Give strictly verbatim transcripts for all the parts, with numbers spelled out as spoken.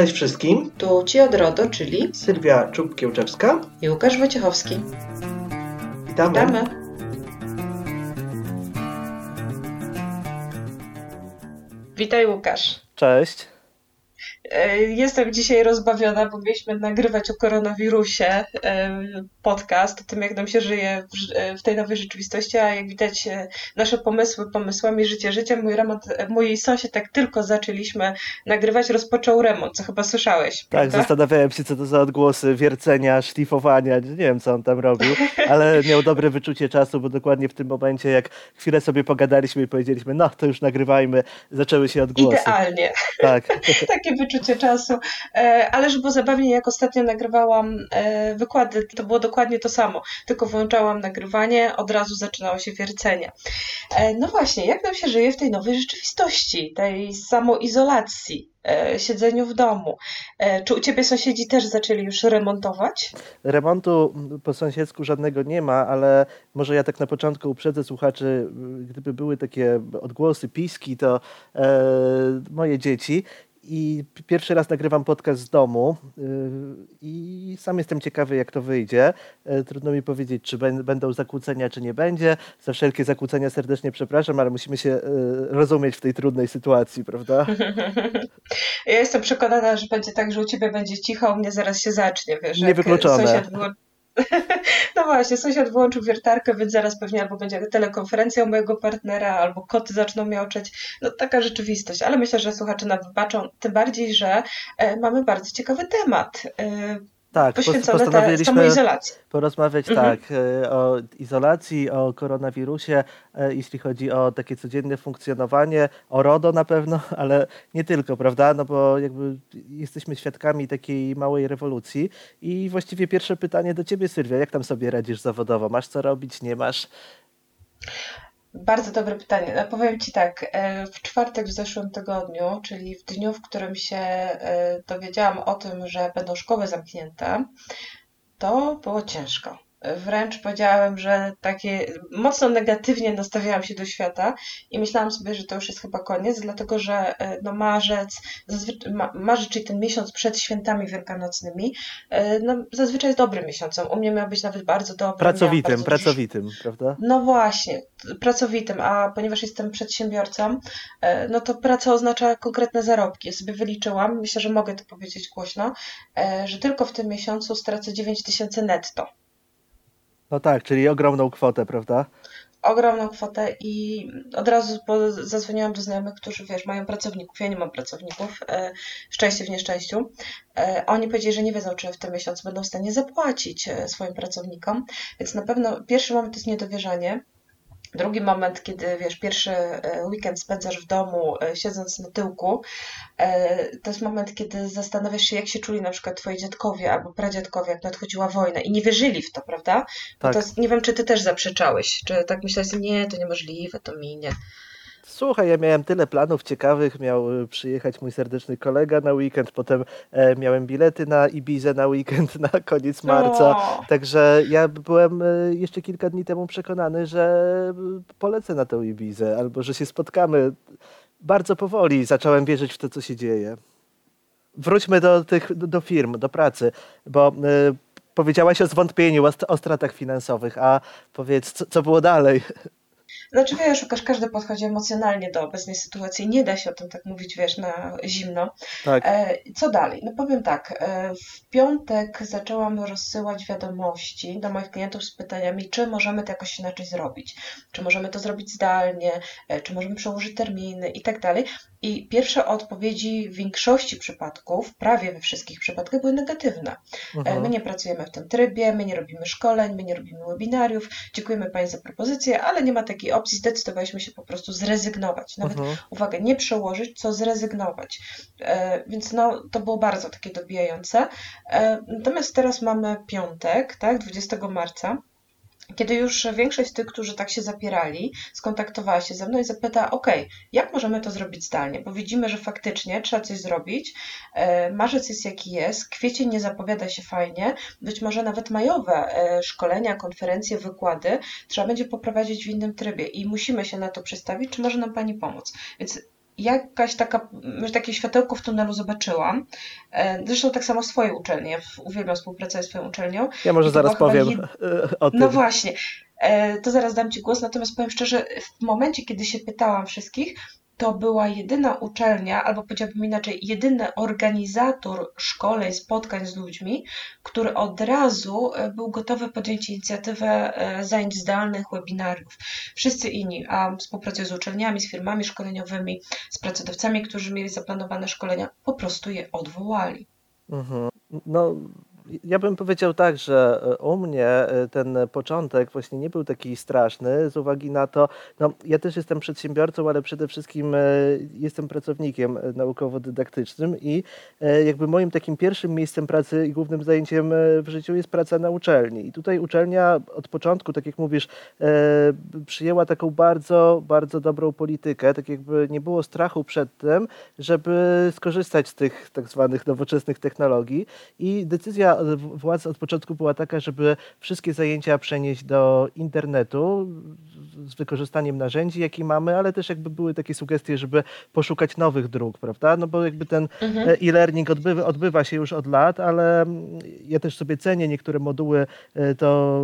Cześć wszystkim. Tu Ci od RODO, czyli Sylwia Czub-Kiełczewska i Łukasz Wojciechowski. Witamy. Witamy. Witaj, Łukasz. Cześć. Jestem dzisiaj rozbawiona, bo mieliśmy nagrywać o koronawirusie podcast, o tym, jak nam się żyje w tej nowej rzeczywistości, a jak widać nasze pomysły pomysłami, życie życiem. Mój remont, mój sąsiad, tak tylko zaczęliśmy nagrywać, rozpoczął remont, co chyba słyszałeś. Tak, to? Zastanawiałem się, co to za odgłosy wiercenia, szlifowania, nie wiem, co on tam robił, ale miał dobre wyczucie czasu, bo dokładnie w tym momencie, jak chwilę sobie pogadaliśmy i powiedzieliśmy, no to już nagrywajmy, zaczęły się odgłosy. Idealnie. Tak. Takie wyczucie czasu, ale żeby było zabawnie, jak ostatnio nagrywałam wykłady, to było dokładnie to samo, tylko wyłączałam nagrywanie, od razu zaczynało się wiercenie. No właśnie, jak nam się żyje w tej nowej rzeczywistości, tej samoizolacji, siedzeniu w domu? Czy u Ciebie sąsiedzi też zaczęli już remontować? Remontu po sąsiedzku żadnego nie ma, ale może ja tak na początku uprzedzę słuchaczy, gdyby były takie odgłosy, piski, to e, moje dzieci. I pierwszy raz nagrywam podcast z domu i sam jestem ciekawy, jak to wyjdzie. Trudno mi powiedzieć, czy będą zakłócenia, czy nie będzie. Za wszelkie zakłócenia serdecznie przepraszam, ale musimy się rozumieć w tej trudnej sytuacji, prawda? Ja jestem przekonana, że będzie tak, że u Ciebie będzie cicho, a u mnie zaraz się zacznie. Wiesz, niewykluczone. Sąsiad... No właśnie, sąsiad wyłączył wiertarkę, więc zaraz pewnie albo będzie telekonferencja u mojego partnera, albo koty zaczną miauczeć. No taka rzeczywistość, ale myślę, że słuchacze nam wybaczą, tym bardziej, że e, mamy bardzo ciekawy temat. E, tak, postanowiliśmy te, samoizolacji. porozmawiać mhm. tak o izolacji, o koronawirusie, jeśli chodzi o takie codzienne funkcjonowanie, o RODO na pewno, ale nie tylko, prawda? No bo jakby jesteśmy świadkami takiej małej rewolucji i właściwie pierwsze pytanie do Ciebie, Sylwia, jak tam sobie radzisz zawodowo? Masz co robić, nie masz? Bardzo dobre pytanie. No, powiem Ci tak, w czwartek w zeszłym tygodniu, czyli w dniu, w którym się dowiedziałam o tym, że będą szkoły zamknięte, to było ciężko. Wręcz powiedziałam, że takie mocno negatywnie nastawiałam się do świata i myślałam sobie, że to już jest chyba koniec, dlatego że no marzec, zazwy- ma- marzec, czyli ten miesiąc przed świętami wielkanocnymi, no zazwyczaj jest dobrym miesiącem. U mnie miał być nawet bardzo dobry. Pracowitym, bardzo pracowitym, duży... prawda? No właśnie, pracowitym, a ponieważ jestem przedsiębiorcą, no to praca oznacza konkretne zarobki. Ja sobie wyliczyłam, myślę, że mogę to powiedzieć głośno, że tylko w tym miesiącu stracę dziewięć tysięcy netto. No tak, czyli ogromną kwotę, prawda? Ogromną kwotę i od razu zadzwoniłam do znajomych, którzy, wiesz, mają pracowników. Ja nie mam pracowników, e, szczęście w nieszczęściu. E, oni powiedzieli, że nie wiedzą, czy w tym miesiącu będą w stanie zapłacić swoim pracownikom, więc na pewno pierwszy moment to jest niedowierzanie. Drugi moment, kiedy wiesz, pierwszy weekend spędzasz w domu, siedząc na tyłku, to jest moment, kiedy zastanawiasz się, jak się czuli na przykład twoi dziadkowie albo pradziadkowie, jak nadchodziła wojna i nie wierzyli w to, prawda? Tak. To, nie wiem, czy ty też zaprzeczałeś, czy tak myślałeś, nie, to niemożliwe, to minie. Słuchaj, ja miałem tyle planów ciekawych, miał przyjechać mój serdeczny kolega na weekend, potem e, miałem bilety na Ibizę na weekend, na koniec marca, o. Także ja byłem jeszcze kilka dni temu przekonany, że polecę na tę Ibizę albo że się spotkamy. Bardzo powoli zacząłem wierzyć w to, co się dzieje. Wróćmy do tych, do firm, do pracy, bo y, powiedziałaś o zwątpieniu, o stratach finansowych, a powiedz, co, co było dalej? Znaczy wiesz, Łukasz, każdy podchodzi emocjonalnie do obecnej sytuacji, nie da się o tym tak mówić, wiesz, na zimno. Tak. Co dalej? No powiem tak, w piątek zaczęłam rozsyłać wiadomości do moich klientów z pytaniami, czy możemy to jakoś inaczej zrobić, czy możemy to zrobić zdalnie, czy możemy przełożyć terminy i tak dalej. I pierwsze odpowiedzi w większości przypadków, prawie we wszystkich przypadkach, były negatywne. Mhm. My nie pracujemy w tym trybie, my nie robimy szkoleń, my nie robimy webinariów, dziękujemy Pani za propozycję, ale nie ma takiej opcji, zdecydowaliśmy się po prostu zrezygnować. Nawet, mhm. uwaga, nie przełożyć, co zrezygnować. E, więc no, to było bardzo takie dobijające. E, natomiast teraz mamy piątek, tak, dwudziestego marca. Kiedy już większość tych, którzy tak się zapierali, skontaktowała się ze mną i zapyta, ok, jak możemy to zrobić zdalnie, bo widzimy, że faktycznie trzeba coś zrobić, marzec jest jaki jest, kwiecień nie zapowiada się fajnie, być może nawet majowe szkolenia, konferencje, wykłady trzeba będzie poprowadzić w innym trybie i musimy się na to przestawić, czy może nam Pani pomóc. Więc jakaś taka, że takie światełko w tunelu zobaczyłam. Zresztą tak samo swoje uczelnie, uwielbiam współpracę z swoją uczelnią. Ja może zaraz powiem jed... o tym. No właśnie, to zaraz dam Ci głos, natomiast powiem szczerze, w momencie, kiedy się pytałam wszystkich, to była jedyna uczelnia, albo powiedziałabym inaczej, jedyny organizator szkoleń, spotkań z ludźmi, który od razu był gotowy podjąć inicjatywę zajęć zdalnych, webinariów. Wszyscy inni, a współpracuje z uczelniami, z firmami szkoleniowymi, z pracodawcami, którzy mieli zaplanowane szkolenia, po prostu je odwołali. Mhm. No... Ja bym powiedział tak, że u mnie ten początek właśnie nie był taki straszny z uwagi na to, no ja też jestem przedsiębiorcą, ale przede wszystkim jestem pracownikiem naukowo-dydaktycznym i jakby moim takim pierwszym miejscem pracy i głównym zajęciem w życiu jest praca na uczelni. I tutaj uczelnia od początku, tak jak mówisz, przyjęła taką bardzo, bardzo dobrą politykę, tak jakby nie było strachu przed tym, żeby skorzystać z tych tak zwanych nowoczesnych technologii i decyzja władz od początku była taka, żeby wszystkie zajęcia przenieść do internetu z wykorzystaniem narzędzi, jakie mamy, ale też jakby były takie sugestie, żeby poszukać nowych dróg, prawda? No bo jakby ten mhm. e-learning odbywa, odbywa się już od lat, ale ja też sobie cenię niektóre moduły, to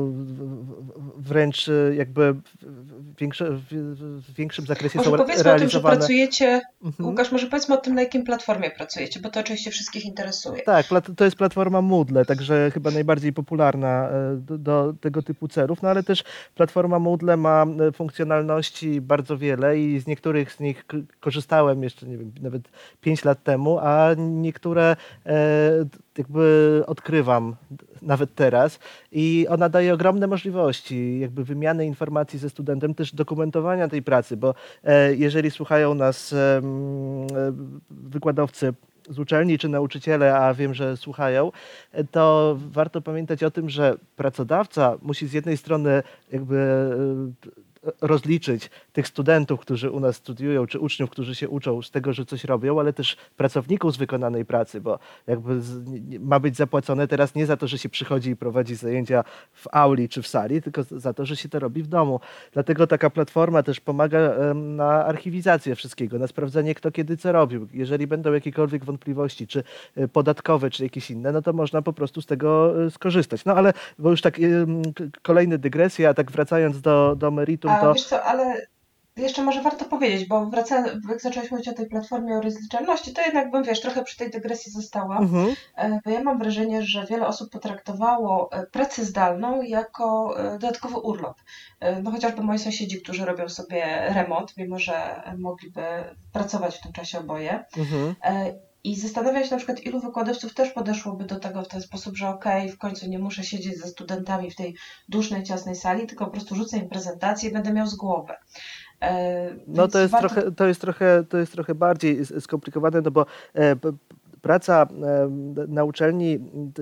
wręcz jakby w, większy, w większym zakresie może są realizowane. Może powiedzmy o tym, że pracujecie, mhm. Łukasz, może powiedzmy o tym, na jakim platformie pracujecie, bo to oczywiście wszystkich interesuje. Tak, to jest platforma Moodle, także chyba najbardziej popularna do, do tego typu celów, no ale też platforma Moodle ma funkcjonalności bardzo wiele i z niektórych z nich korzystałem jeszcze, nie wiem, nawet pięć lat temu, a niektóre e, jakby odkrywam nawet teraz i ona daje ogromne możliwości jakby wymiany informacji ze studentem, też dokumentowania tej pracy, bo e, jeżeli słuchają nas e, wykładowcy z uczelni czy nauczyciele, a wiem, że słuchają, to warto pamiętać o tym, że pracodawca musi z jednej strony jakby rozliczyć tych studentów, którzy u nas studiują, czy uczniów, którzy się uczą z tego, że coś robią, ale też pracowników z wykonanej pracy, bo jakby z, ma być zapłacone teraz nie za to, że się przychodzi i prowadzi zajęcia w auli czy w sali, tylko za to, że się to robi w domu. Dlatego taka platforma też pomaga em, na archiwizację wszystkiego, na sprawdzenie, kto kiedy co robił. Jeżeli będą jakiekolwiek wątpliwości, czy y, podatkowe, czy jakieś inne, no to można po prostu z tego y, skorzystać. No ale, bo już tak y, kolejne dygresje, a tak wracając do, do meritum. A wiesz co, ale jeszcze może warto powiedzieć, bo wracając, jak zaczęłaś mówić o tej platformie o rozliczalności, to jednak bym, wiesz, trochę przy tej dygresji została, mhm. bo ja mam wrażenie, że wiele osób potraktowało pracę zdalną jako dodatkowy urlop. No chociażby moi sąsiedzi, którzy robią sobie remont, mimo że mogliby pracować w tym czasie oboje. Mhm. I zastanawiam się na przykład, ilu wykładowców też podeszłoby do tego w ten sposób, że okej, okay, w końcu nie muszę siedzieć ze studentami w tej dusznej, ciasnej sali, tylko po prostu rzucę im prezentację i będę miał z głowy. Yy, no to jest, warto... trochę, to, jest trochę, to jest trochę bardziej skomplikowane, no bo yy, praca na uczelni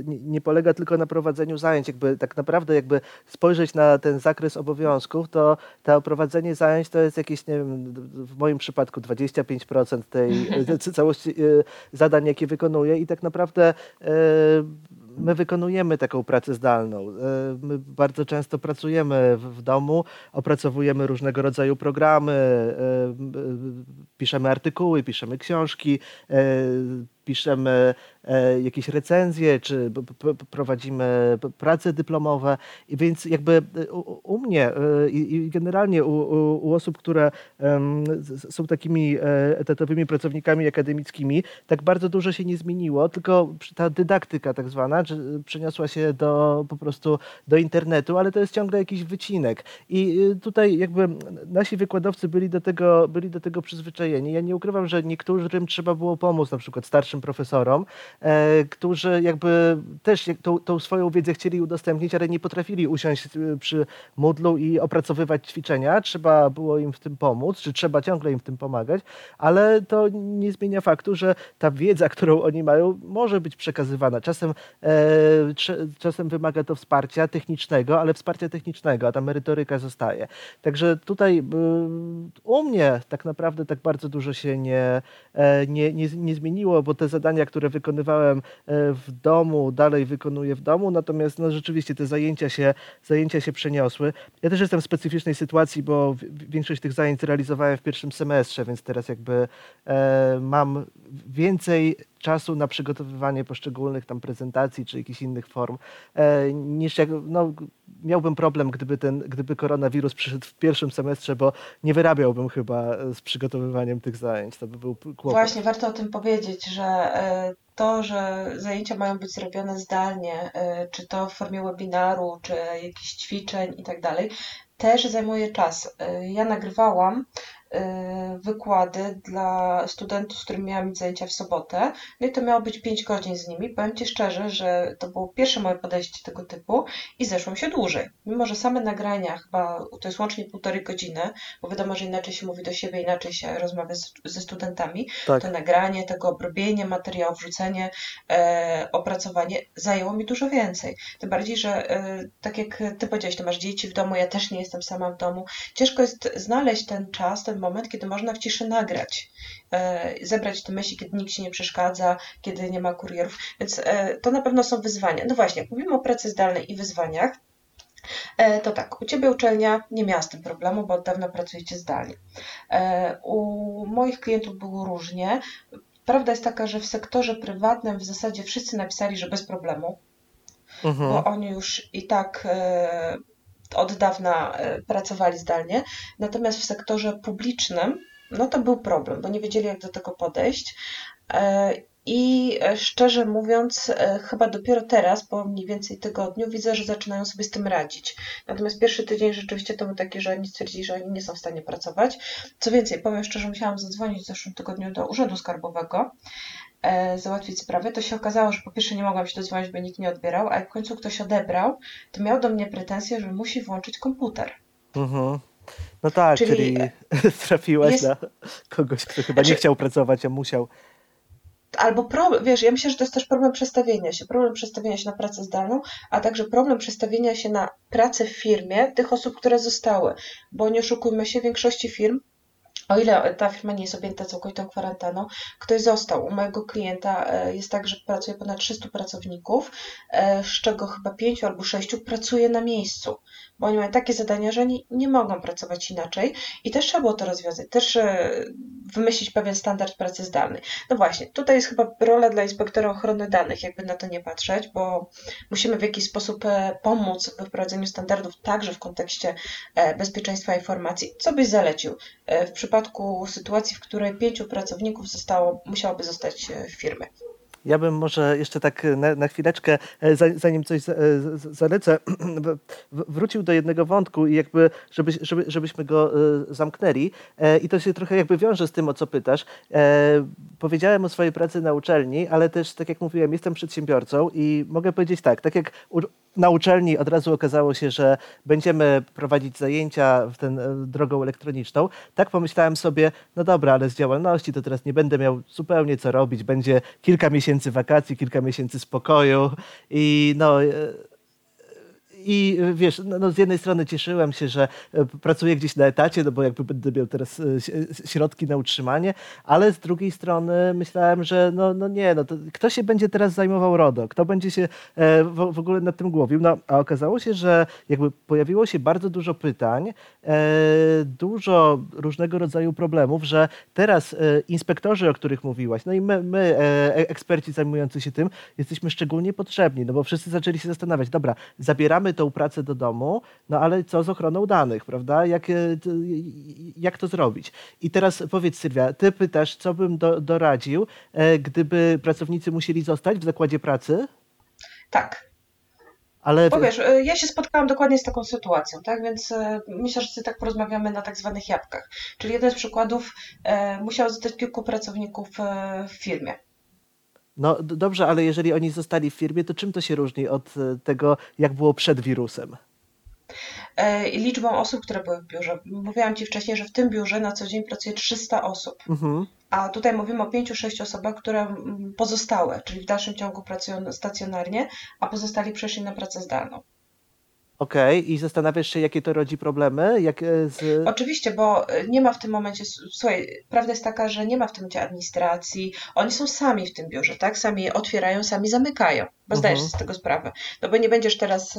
nie polega tylko na prowadzeniu zajęć. Jakby, tak naprawdę jakby spojrzeć na ten zakres obowiązków, to to prowadzenie zajęć to jest jakieś, nie wiem, w moim przypadku dwadzieścia pięć procent tej całości zadań, jakie wykonuję i tak naprawdę yy, my wykonujemy taką pracę zdalną. My bardzo często pracujemy w domu, opracowujemy różnego rodzaju programy, piszemy artykuły, piszemy książki, piszemy jakieś recenzje, czy prowadzimy prace dyplomowe. I więc jakby u mnie i generalnie u osób, które są takimi etatowymi pracownikami akademickimi, tak bardzo dużo się nie zmieniło, tylko ta dydaktyka tak zwana przeniosła się do, po prostu do internetu, ale to jest ciągle jakiś wycinek. I tutaj jakby nasi wykładowcy byli do tego, byli do tego przyzwyczajeni. Ja nie ukrywam, że niektórym trzeba było pomóc, na przykład starszym profesorom, e, którzy jakby też tą, tą swoją wiedzę chcieli udostępnić, ale nie potrafili usiąść przy Moodle'u i opracowywać ćwiczenia. Trzeba było im w tym pomóc, czy trzeba ciągle im w tym pomagać, ale to nie zmienia faktu, że ta wiedza, którą oni mają, może być przekazywana. Czasem, e, trze, czasem wymaga to wsparcia technicznego, ale wsparcia technicznego, a ta merytoryka zostaje. Także tutaj y, u mnie tak naprawdę tak bardzo dużo się nie, e, nie, nie, nie zmieniło, bo te te zadania, które wykonywałem w domu, dalej wykonuję w domu, natomiast no, rzeczywiście te zajęcia się, zajęcia się przeniosły. Ja też jestem w specyficznej sytuacji, bo większość tych zajęć realizowałem w pierwszym semestrze, więc teraz jakby e, mam więcej czasu na przygotowywanie poszczególnych tam prezentacji czy jakichś innych form, e, niż jak, no, miałbym problem, gdyby, ten, gdyby koronawirus przyszedł w pierwszym semestrze, bo nie wyrabiałbym chyba z przygotowywaniem tych zajęć. To by był kłopot. Właśnie, warto o tym powiedzieć, że to, że zajęcia mają być zrobione zdalnie, czy to w formie webinaru, czy jakichś ćwiczeń i tak dalej, też zajmuje czas. Ja nagrywałam wykłady dla studentów, z którymi miałam zajęcia w sobotę. No i to miało być pięć godzin z nimi. Powiem Ci szczerze, że to było pierwsze moje podejście tego typu i zeszło mi się dłużej. Mimo że same nagrania chyba, to jest łącznie półtorej godziny, bo wiadomo, że inaczej się mówi do siebie, inaczej się rozmawia z, ze studentami. Tak. To nagranie, tego obrobienie materiału, wrzucenie, e, opracowanie zajęło mi dużo więcej. Tym bardziej, że e, tak jak Ty powiedziałeś, to masz dzieci w domu, ja też nie jestem sama w domu. Ciężko jest znaleźć ten czas, ten moment, kiedy można w ciszy nagrać, zebrać te myśli, kiedy nikt się nie przeszkadza, kiedy nie ma kurierów, więc to na pewno są wyzwania. No właśnie, jak mówimy o pracy zdalnej i wyzwaniach, to tak, u Ciebie uczelnia nie miała z tym problemu, bo od dawna pracujecie zdalnie. U moich klientów było różnie. Prawda jest taka, że w sektorze prywatnym w zasadzie wszyscy napisali, że bez problemu, mhm. bo oni już i tak od dawna pracowali zdalnie, natomiast w sektorze publicznym no to był problem, bo nie wiedzieli, jak do tego podejść i szczerze mówiąc chyba dopiero teraz, po mniej więcej tygodniu, widzę, że zaczynają sobie z tym radzić. Natomiast pierwszy tydzień rzeczywiście to był taki, że oni stwierdzili, że oni nie są w stanie pracować. Co więcej, powiem szczerze, musiałam zadzwonić w zeszłym tygodniu do Urzędu Skarbowego, załatwić sprawę, to się okazało, że po pierwsze nie mogłam się dodzwonić, bo nikt nie odbierał, a jak w końcu ktoś odebrał, to miał do mnie pretensję, że musi włączyć komputer. Uh-huh. No tak, czyli, czyli trafiłaś jest... na kogoś, kto chyba znaczy... nie chciał pracować, a musiał. Albo problem, wiesz, ja myślę, że to jest też problem przestawienia się, problem przestawienia się na pracę zdalną, a także problem przestawienia się na pracę w firmie tych osób, które zostały, bo nie oszukujmy się, w większości firm, o ile ta firma nie jest objęta całkowitą kwarantanną, ktoś został. U mojego klienta jest tak, że pracuje ponad trzystu pracowników, z czego chyba pięciu albo sześciu pracuje na miejscu, bo oni mają takie zadania, że nie, nie mogą pracować inaczej i też trzeba było to rozwiązać, też wymyślić pewien standard pracy zdalnej. No właśnie, tutaj jest chyba rola dla inspektora ochrony danych, jakby na to nie patrzeć, bo musimy w jakiś sposób pomóc we wprowadzeniu standardów także w kontekście bezpieczeństwa informacji. Co byś zalecił w przypadku sytuacji, w której pięciu pracowników zostało, musiałoby zostać w firmie? Ja bym może jeszcze tak na, na chwileczkę, zanim coś zalecę, wrócił do jednego wątku i jakby, żeby, żeby, żebyśmy go zamknęli. I to się trochę jakby wiąże z tym, o co pytasz. Powiedziałem o swojej pracy na uczelni, ale też, tak jak mówiłem, jestem przedsiębiorcą i mogę powiedzieć tak, tak jak u, na uczelni od razu okazało się, że będziemy prowadzić zajęcia w ten, drogą elektroniczną, tak pomyślałem sobie, no dobra, ale z działalności to teraz nie będę miał zupełnie co robić, będzie kilka miesięcy wakacji, kilka miesięcy spokoju i no... I wiesz, no z jednej strony cieszyłem się, że pracuję gdzieś na etacie, no bo jakby będę miał teraz środki na utrzymanie, ale z drugiej strony myślałem, że no, no nie, no to kto się będzie teraz zajmował RODO? Kto będzie się w ogóle nad tym głowił? No, a okazało się, że jakby pojawiło się bardzo dużo pytań, dużo różnego rodzaju problemów, że teraz inspektorzy, o których mówiłaś, no i my, my eksperci zajmujący się tym, jesteśmy szczególnie potrzebni, no bo wszyscy zaczęli się zastanawiać, dobra, zabieramy tą pracę do domu, no ale co z ochroną danych, prawda? Jak, jak to zrobić? I teraz powiedz, Sylwia, ty pytasz, co bym do, doradził, gdyby pracownicy musieli zostać w zakładzie pracy? Tak. Ale... Bo wiesz, ja się spotkałam dokładnie z taką sytuacją, tak? Więc myślę, że tak porozmawiamy na tak zwanych jabłkach. Czyli jeden z przykładów, musiało zostać kilku pracowników w firmie. No dobrze, ale jeżeli oni zostali w firmie, to czym to się różni od tego, jak było przed wirusem? Liczbą osób, które były w biurze. Mówiłam Ci wcześniej, że w tym biurze na co dzień pracuje trzysta osób, mhm. a tutaj mówimy o pięciu sześciu osobach, które pozostały, czyli w dalszym ciągu pracują stacjonarnie, a pozostali przeszli na pracę zdalną. Okej, okay. I zastanawiasz się, jakie to rodzi problemy? Jak z... Oczywiście, bo nie ma w tym momencie, słuchaj, prawda jest taka, że nie ma w tym momencie administracji, oni są sami w tym biurze, tak? Sami otwierają, sami zamykają, bo zdajesz uh-huh. sobie z tego sprawę. No bo nie będziesz teraz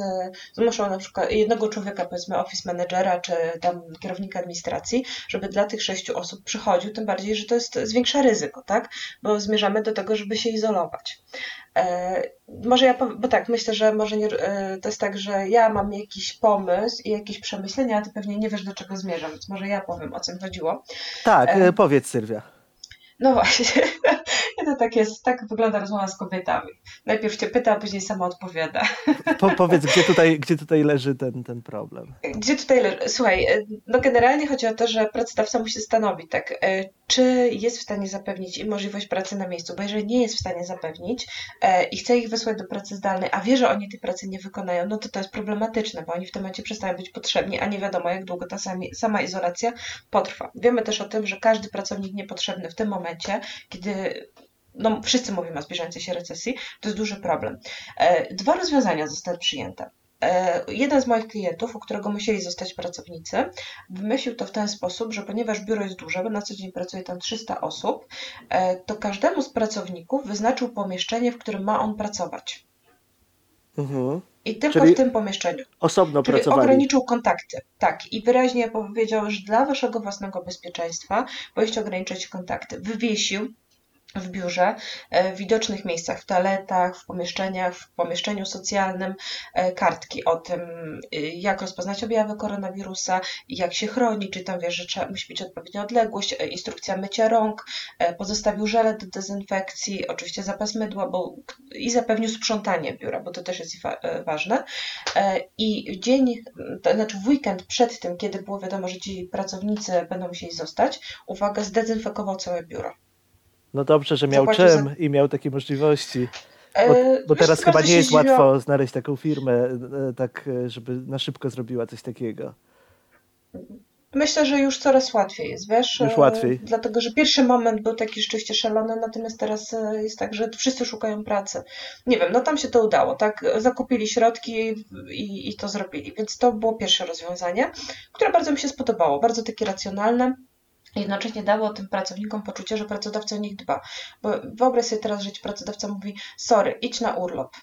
zmuszał na przykład jednego człowieka, powiedzmy office managera, czy tam kierownika administracji, żeby dla tych sześciu osób przychodził, tym bardziej, że to jest, zwiększa ryzyko, tak? Bo zmierzamy do tego, żeby się izolować. Może ja, bo tak, myślę, że może nie, to jest tak, że ja mam jakiś pomysł i jakieś przemyślenia, a ty pewnie nie wiesz, do czego zmierzam, więc może ja powiem, o co mi chodziło. Tak, e... powiedz, Sylwia. No właśnie, to tak jest, tak wygląda rozmowa z kobietami. Najpierw cię pyta, a później sama odpowiada. Po, powiedz, gdzie tutaj, gdzie tutaj leży ten, ten problem? Gdzie tutaj leży? Słuchaj, no generalnie chodzi o to, że pracodawca musi zastanowić, tak, czy jest w stanie zapewnić im możliwość pracy na miejscu, bo jeżeli nie jest w stanie zapewnić i chce ich wysłać do pracy zdalnej, a wie, że oni tej pracy nie wykonają, no to to jest problematyczne, bo oni w tym momencie przestają być potrzebni, a nie wiadomo, jak długo ta sami, sama izolacja potrwa. Wiemy też o tym, że każdy pracownik niepotrzebny w tym momencie, kiedy... no wszyscy mówimy o zbliżającej się recesji, to jest duży problem. Dwa rozwiązania zostały przyjęte. Jeden z moich klientów, u którego musieli zostać pracownicy, wymyślił to w ten sposób, że ponieważ biuro jest duże, bo na co dzień pracuje tam trzysta osób, to każdemu z pracowników wyznaczył pomieszczenie, w którym ma on pracować. Mhm. I tylko Czyli w tym pomieszczeniu. Osobno Czyli pracowali. Ograniczył kontakty. Tak. I wyraźnie powiedział, że dla waszego własnego bezpieczeństwa powinniście ograniczyć kontakty. Wywiesił w biurze, w widocznych miejscach, w toaletach, w pomieszczeniach, w pomieszczeniu socjalnym kartki o tym, jak rozpoznać objawy koronawirusa, jak się chroni, czy tam wiesz, że trzeba, musi być odpowiednia odległość, instrukcja mycia rąk, pozostawił żele do dezynfekcji, oczywiście zapas mydła bo, i zapewnił sprzątanie biura, bo to też jest ważne. I dzień, to znaczy w weekend przed tym, kiedy było wiadomo, że ci pracownicy będą musieli zostać, uwaga, zdezynfekował całe biuro. No dobrze, że miał Zobaczcie czym za... i miał takie możliwości, bo, bo wiesz, teraz chyba nie jest dziwiło. Łatwo znaleźć taką firmę, tak żeby na szybko zrobiła coś takiego. Myślę, że już coraz łatwiej jest, wiesz? Już łatwiej. Dlatego, że pierwszy moment był taki rzeczywiście szalony, natomiast teraz jest tak, że wszyscy szukają pracy. Nie wiem, no tam się to udało, tak? Zakupili środki i, i to zrobili, więc to było pierwsze rozwiązanie, które bardzo mi się spodobało, bardzo takie racjonalne. Jednocześnie dało tym pracownikom poczucie, że pracodawca o nich dba. Bo wyobraź sobie teraz, że ci pracodawca mówi, sorry, idź na urlop,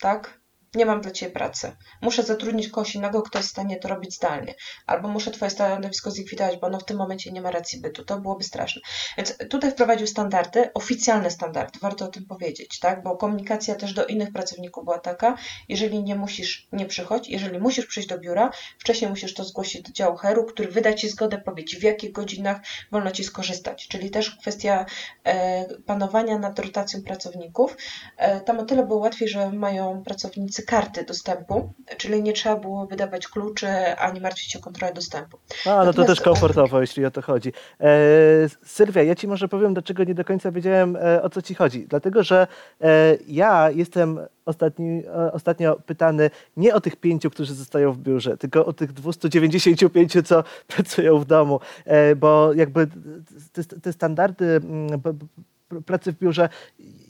tak? Nie mam dla ciebie pracy. Muszę zatrudnić kogoś innego, kto jest w stanie to robić zdalnie. Albo muszę twoje stanowisko zlikwidować, bo ono w tym momencie nie ma racji bytu. To byłoby straszne. Więc tutaj wprowadził standardy, oficjalne standardy, warto o tym powiedzieć, tak? Bo komunikacja też do innych pracowników była taka, jeżeli nie musisz, nie przychodź. Jeżeli musisz przyjść do biura, wcześniej musisz to zgłosić do działu H R u, który wyda ci zgodę, powie ci, w jakich godzinach wolno ci skorzystać. Czyli też kwestia e, panowania nad rotacją pracowników. E, tam o tyle było łatwiej, że mają pracownicy karty dostępu, czyli nie trzeba było wydawać kluczy, ani martwić się o kontrolę dostępu. A, no Natomiast... to też komfortowo, jeśli o to chodzi. E, Sylwia, ja ci może powiem, dlaczego nie do końca wiedziałem, e, o co ci chodzi. Dlatego, że e, ja jestem ostatni, e, ostatnio pytany nie o tych pięciu, którzy zostają w biurze, tylko o tych dwieście dziewięćdziesiąt pięć, co pracują w domu, e, bo jakby te, te standardy m, b, pracy w biurze,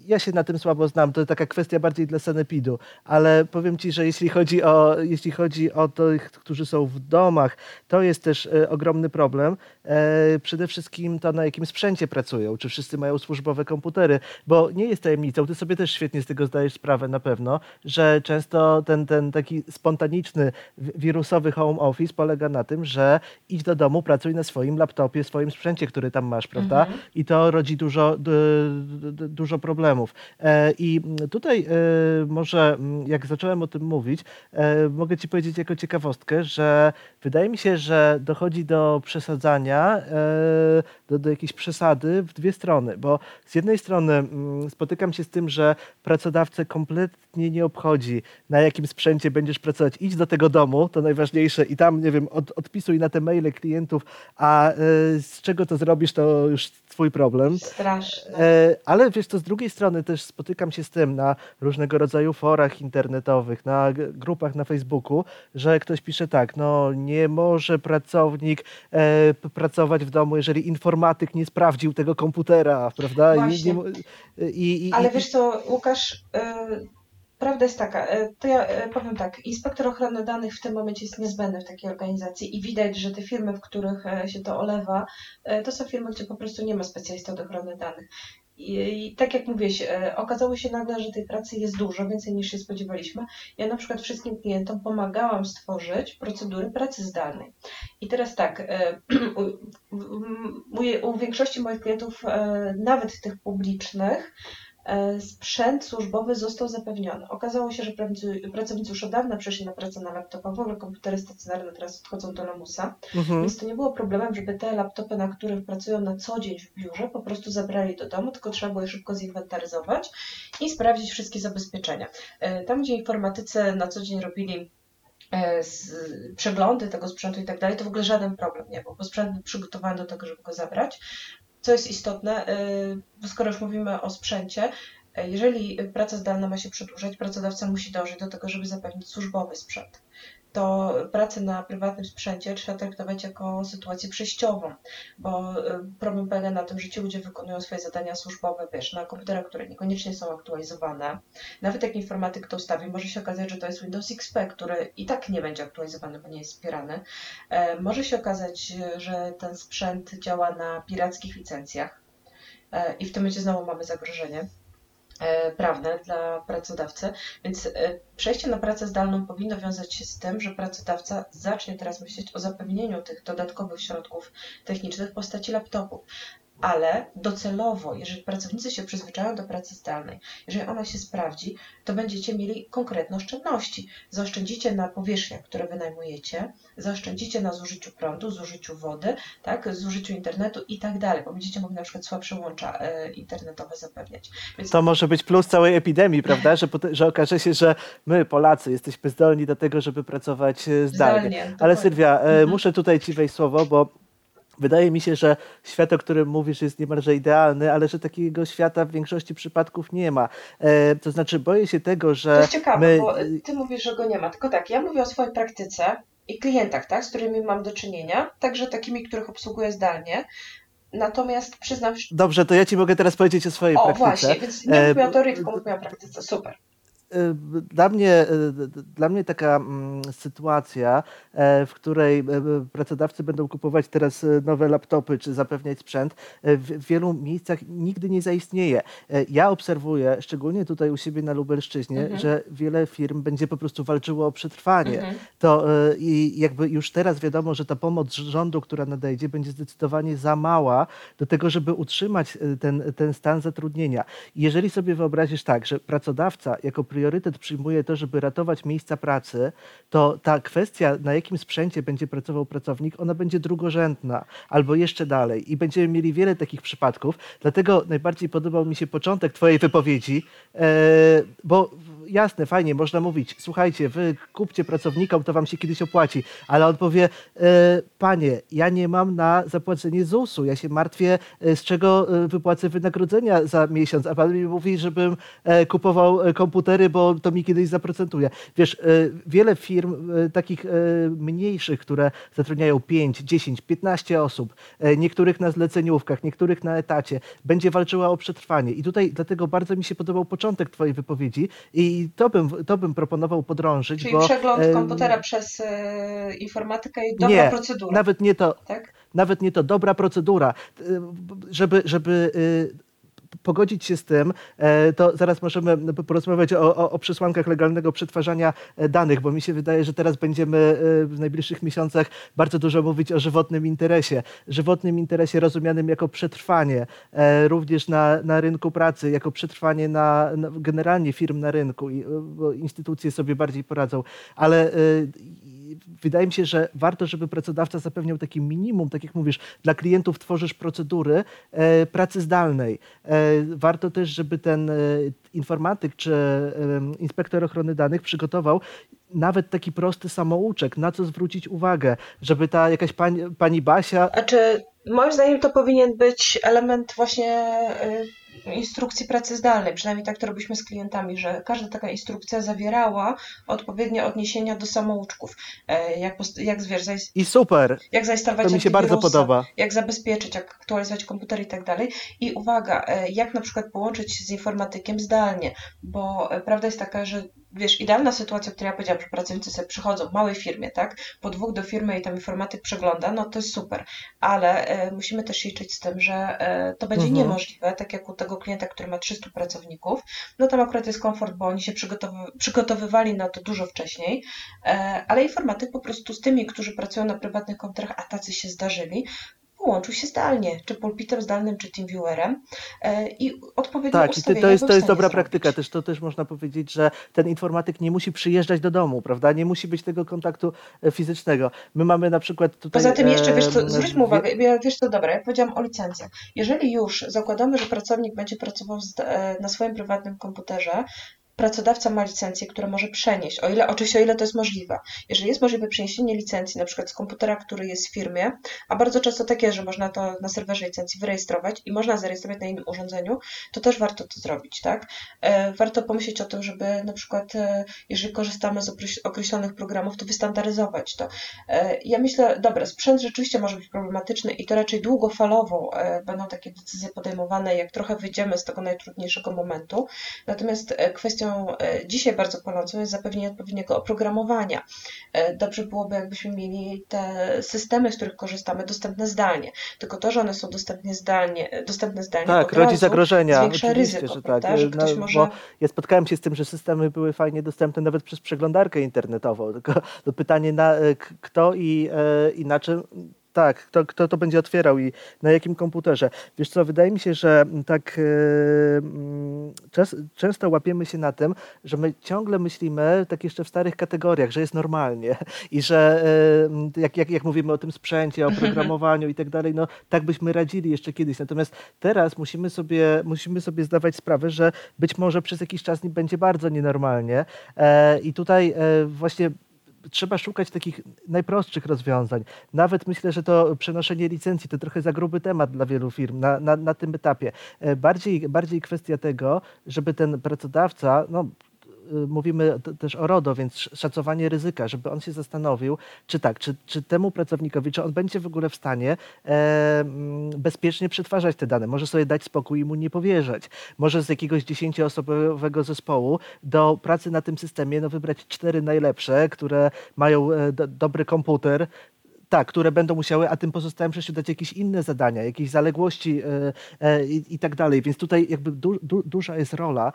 ja się na tym słabo znam, to taka kwestia bardziej dla sanepidu, ale powiem ci, że jeśli chodzi o, jeśli chodzi o tych, którzy są w domach, to jest też e, ogromny problem. E, przede wszystkim to, na jakim sprzęcie pracują, czy wszyscy mają służbowe komputery, bo nie jest tajemnicą, ty sobie też świetnie z tego zdajesz sprawę na pewno, że często ten, ten taki spontaniczny, wirusowy home office polega na tym, że idź do domu, pracuj na swoim laptopie, swoim sprzęcie, który tam masz, prawda? Mhm. I to rodzi dużo, d- d- dużo problemów. I tutaj może, jak zacząłem o tym mówić, mogę ci powiedzieć jako ciekawostkę, że wydaje mi się, że dochodzi do przesadzania, do, do jakiejś przesady w dwie strony, bo z jednej strony spotykam się z tym, że pracodawcę kompletnie nie obchodzi, na jakim sprzęcie będziesz pracować. Idź do tego domu, to najważniejsze i tam, nie wiem, od, odpisuj na te maile klientów, a z czego to zrobisz, to już twój problem. Straszne. Ale wiesz, to z drugiej strony też spotykam się z tym na różnego rodzaju forach internetowych, na grupach na Facebooku, że ktoś pisze tak, no nie może pracownik e, pracować w domu, jeżeli informatyk nie sprawdził tego komputera, prawda? I, nie, i, i, Ale i, wiesz co, Łukasz, y, Prawda jest taka, to ja powiem tak, inspektor ochrony danych w tym momencie jest niezbędny w takiej organizacji i widać, że te firmy, w których się to olewa, to są firmy, gdzie po prostu nie ma specjalisty od ochrony danych. I, i tak jak mówiłeś, okazało się nagle, że tej pracy jest dużo, więcej niż się spodziewaliśmy. Ja na przykład wszystkim klientom pomagałam stworzyć procedury pracy zdalnej. I teraz tak, u, u większości moich klientów, nawet tych publicznych, sprzęt służbowy został zapewniony. Okazało się, że pracownicy już od dawna przeszli na pracę na laptopach, w ogóle komputery stacjonarne teraz odchodzą do lamusa, mhm. więc to nie było problemem, żeby te laptopy, na których pracują na co dzień w biurze, po prostu zabrali do domu, tylko trzeba było je szybko zinwentaryzować i sprawdzić wszystkie zabezpieczenia. Tam, gdzie informatycy na co dzień robili Z przeglądy tego sprzętu i tak dalej, to w ogóle żaden problem nie był, bo sprzęt był przygotowany do tego, żeby go zabrać. Co jest istotne, bo skoro już mówimy o sprzęcie, jeżeli praca zdalna ma się przedłużać, pracodawca musi dążyć do tego, żeby zapewnić służbowy sprzęt. To pracę na prywatnym sprzęcie trzeba traktować jako sytuację przejściową, bo problem polega na tym, że ci ludzie wykonują swoje zadania służbowe, wiesz, na komputerach, które niekoniecznie są aktualizowane. Nawet jak informatyk to ustawi, może się okazać, że to jest Windows X P, który i tak nie będzie aktualizowany, bo nie jest wspierany. Może się okazać, że ten sprzęt działa na pirackich licencjach i w tym momencie znowu mamy zagrożenie prawne dla pracodawcy, więc przejście na pracę zdalną powinno wiązać się z tym, że pracodawca zacznie teraz myśleć o zapewnieniu tych dodatkowych środków technicznych w postaci laptopów, ale docelowo, jeżeli pracownicy się przyzwyczają do pracy zdalnej, jeżeli ona się sprawdzi, to będziecie mieli konkretne oszczędności. Zaoszczędzicie na powierzchniach, które wynajmujecie, zaoszczędzicie na zużyciu prądu, zużyciu wody, tak, zużyciu internetu i tak dalej, bo będziecie mogli na przykład słabsze łącza e, internetowe zapewniać. Więc... To może być plus całej epidemii, prawda, że, że okaże się, że my, Polacy, jesteśmy zdolni do tego, żeby pracować zdalnie. zdalnie ale Sylwia, e, muszę tutaj ci wejść słowo, bo wydaje mi się, że świat, o którym mówisz, jest niemalże idealny, ale że takiego świata w większości przypadków nie ma. E, to znaczy boję się tego, że... To jest ciekawe, my... bo ty mówisz, że go nie ma. Tylko tak, ja mówię o swojej praktyce i klientach, tak, z którymi mam do czynienia, także takimi, których obsługuję zdalnie. Natomiast przyznam... Że... Dobrze, to ja ci mogę teraz powiedzieć o swojej o, praktyce. O właśnie, więc nie mówię o teorii, tylko mówię o praktyce. Super. Dla mnie, dla mnie taka sytuacja, w której pracodawcy będą kupować teraz nowe laptopy czy zapewniać sprzęt, w wielu miejscach nigdy nie zaistnieje. Ja obserwuję, szczególnie tutaj u siebie na Lubelszczyźnie, mhm. że wiele firm będzie po prostu walczyło o przetrwanie. Mhm. To i jakby już teraz wiadomo, że ta pomoc rządu, która nadejdzie, będzie zdecydowanie za mała do tego, żeby utrzymać ten, ten stan zatrudnienia. Jeżeli sobie wyobrazisz tak, że pracodawca jako priorytet przyjmuje to, żeby ratować miejsca pracy, to ta kwestia, na jakim sprzęcie będzie pracował pracownik, ona będzie drugorzędna albo jeszcze dalej. I będziemy mieli wiele takich przypadków. Dlatego najbardziej podobał mi się początek twojej wypowiedzi, bo jasne, fajnie, można mówić, słuchajcie, wy kupcie pracownikom, to wam się kiedyś opłaci. Ale on powie, panie, ja nie mam na zapłacenie zusu, ja się martwię, z czego wypłacę wynagrodzenia za miesiąc, a pan mi mówi, żebym kupował komputer, bo to mi kiedyś zaprocentuje. Wiesz, wiele firm takich mniejszych, które zatrudniają pięć, dziesięć, piętnaście osób, niektórych na zleceniówkach, niektórych na etacie, będzie walczyła o przetrwanie. I tutaj dlatego bardzo mi się podobał początek twojej wypowiedzi i to bym, to bym proponował podrążyć. Czyli bo, przegląd e, komputera przez e, informatykę i dobra nie, procedura. Nawet nie to, tak? Nawet nie to, dobra procedura, żeby... żeby pogodzić się z tym, to zaraz możemy porozmawiać o, o, o przesłankach legalnego przetwarzania danych, bo mi się wydaje, że teraz będziemy w najbliższych miesiącach bardzo dużo mówić o żywotnym interesie. Żywotnym interesie rozumianym jako przetrwanie, również na, na rynku pracy, jako przetrwanie na, na generalnie firm na rynku, bo instytucje sobie bardziej poradzą, ale wydaje mi się, że warto, żeby pracodawca zapewniał taki minimum, tak jak mówisz, dla klientów tworzysz procedury e, pracy zdalnej. E, warto też, żeby ten e, informatyk czy e, inspektor ochrony danych przygotował nawet taki prosty samouczek, na co zwrócić uwagę, żeby ta jakaś pani, pani Basia... A czy moim zdaniem to powinien być element właśnie... Y- instrukcji pracy zdalnej, przynajmniej tak to robiliśmy z klientami, że każda taka instrukcja zawierała odpowiednie odniesienia do samouczków, jak, jak zwierzę zaist... I super, jak zainstalować to mi się bardzo podoba. Jak zabezpieczyć, jak aktualizować komputer i tak dalej. I uwaga, jak na przykład połączyć z informatykiem zdalnie, bo prawda jest taka, że wiesz, idealna sytuacja, o której ja powiedziałam, że pracownicy sobie przychodzą w małej firmie, tak, po dwóch do firmy i tam informatyk przegląda, no to jest super, ale y, musimy też liczyć z tym, że y, to będzie mhm. niemożliwe, tak jak u tego klienta, który ma trzystu pracowników, no tam akurat jest komfort, bo oni się przygotowy- przygotowywali na to dużo wcześniej, y, ale informatyk po prostu z tymi, którzy pracują na prywatnych kontrach, a tacy się zdarzyli, połączył się zdalnie, czy pulpitem zdalnym, czy TeamViewerem yy, i odpowiednio tak, ustawienia. Tak, to jest, to jest dobra zrobić. praktyka. Też, to też można powiedzieć, że ten informatyk nie musi przyjeżdżać do domu, prawda? Nie musi być tego kontaktu fizycznego. My mamy na przykład tutaj... Poza tym jeszcze, wiesz co, zwróćmy uwagę, wiesz co, dobra, ja powiedziałam o licencjach. Jeżeli już zakładamy, że pracownik będzie pracował na swoim prywatnym komputerze, pracodawca ma licencję, która może przenieść, o ile, oczywiście o ile to jest możliwe. Jeżeli jest możliwe przeniesienie licencji, na przykład z komputera, który jest w firmie, a bardzo często tak jest, że można to na serwerze licencji wyrejestrować i można zarejestrować na innym urządzeniu, to też warto to zrobić, tak? Warto pomyśleć o tym, żeby na przykład, jeżeli korzystamy z określonych programów, to wystandaryzować to. Ja myślę, dobra, sprzęt rzeczywiście może być problematyczny i to raczej długofalowo będą takie decyzje podejmowane, jak trochę wyjdziemy z tego najtrudniejszego momentu. Natomiast kwestią dzisiaj bardzo palącą jest zapewnienie odpowiedniego oprogramowania. Dobrze byłoby, jakbyśmy mieli te systemy, z których korzystamy, dostępne zdalnie. Tylko to, że one są dostępne zdalnie, dostępne zdalnie tak, rodzi zagrożenia. Zwiększa ryzyko, że tak. Że ktoś no, może... Ja spotkałem się z tym, że systemy były fajnie dostępne nawet przez przeglądarkę internetową. Tylko to pytanie na kto i, i na czym... Tak, kto, kto to będzie otwierał i na jakim komputerze. Wiesz co, wydaje mi się, że tak yy, czas, często łapiemy się na tym, że my ciągle myślimy tak jeszcze w starych kategoriach, że jest normalnie i że yy, jak, jak, jak mówimy o tym sprzęcie, o programowaniu i tak dalej, no tak byśmy radzili jeszcze kiedyś. Natomiast teraz musimy sobie, musimy sobie zdawać sprawę, że być może przez jakiś czas będzie bardzo nienormalnie yy, i tutaj yy, właśnie trzeba szukać takich najprostszych rozwiązań. Nawet myślę, że to przenoszenie licencji to trochę za gruby temat dla wielu firm na, na, na tym etapie. Bardziej, bardziej kwestia tego, żeby ten pracodawca, no, mówimy też o RODO, więc szacowanie ryzyka, żeby on się zastanowił, czy tak, czy, czy temu pracownikowi, czy on będzie w ogóle w stanie e, bezpiecznie przetwarzać te dane. Może sobie dać spokój i mu nie powierzać. Może z jakiegoś dziesięcioosobowego zespołu do pracy na tym systemie no, wybrać cztery najlepsze, które mają e, do, dobry komputer, tak, które będą musiały, a tym pozostałym przecież dać jakieś inne zadania, jakieś zaległości yy, yy, i tak dalej. Więc tutaj jakby du, du, duża jest rola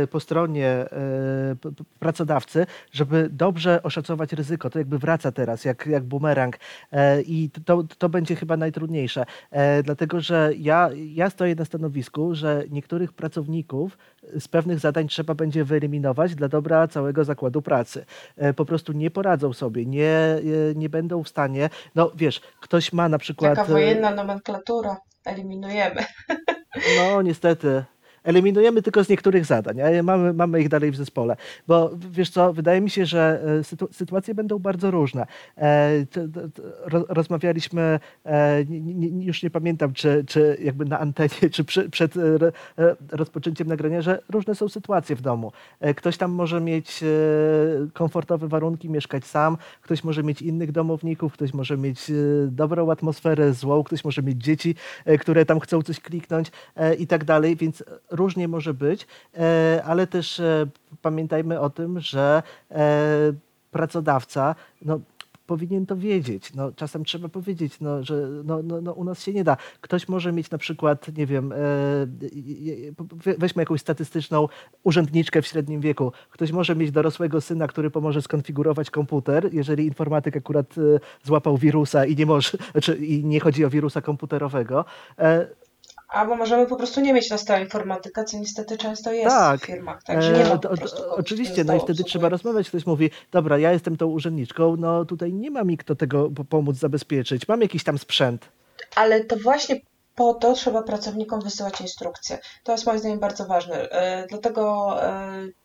yy, po stronie yy, pracodawcy, żeby dobrze oszacować ryzyko. To jakby wraca teraz, jak, jak bumerang yy, i to, to będzie chyba najtrudniejsze. Yy, dlatego, że ja, ja stoję na stanowisku, że niektórych pracowników z pewnych zadań trzeba będzie wyeliminować dla dobra całego zakładu pracy. Yy, po prostu nie poradzą sobie, nie, yy, nie będą w stanie. No wiesz, ktoś ma na przykład... Taka wojenna nomenklatura, eliminujemy. No niestety, eliminujemy tylko z niektórych zadań, a mamy, mamy ich dalej w zespole. Bo wiesz co, wydaje mi się, że sytu- sytuacje będą bardzo różne. E, to, to, ro, rozmawialiśmy, e, nie, już nie pamiętam, czy, czy jakby na antenie, czy przy, przed e, rozpoczęciem nagrania, że różne są sytuacje w domu. E, ktoś tam może mieć e, komfortowe warunki, mieszkać sam, ktoś może mieć innych domowników, ktoś może mieć e, dobrą atmosferę, złą, ktoś może mieć dzieci, e, które tam chcą coś kliknąć e, i tak dalej, więc różnie może być, ale też pamiętajmy o tym, że pracodawca no, powinien to wiedzieć. No, czasem trzeba powiedzieć, no, że no, no, no, u nas się nie da. Ktoś może mieć na przykład, nie wiem, weźmy jakąś statystyczną urzędniczkę w średnim wieku. Ktoś może mieć dorosłego syna, który pomoże skonfigurować komputer, jeżeli informatyk akurat złapał wirusa i nie może, znaczy, i nie chodzi o wirusa komputerowego. Albo możemy po prostu nie mieć na stałe informatyka, co niestety często jest tak. w firmach. Także nie ma po prostu kogoś, oczywiście, no i wtedy trzeba rozmawiać. Ktoś mówi, dobra, ja jestem tą urzędniczką, no tutaj nie ma mi kto tego pomóc zabezpieczyć. Mam jakiś tam sprzęt. Ale to właśnie... Po to trzeba pracownikom wysyłać instrukcje. To jest moim zdaniem bardzo ważne. Dlatego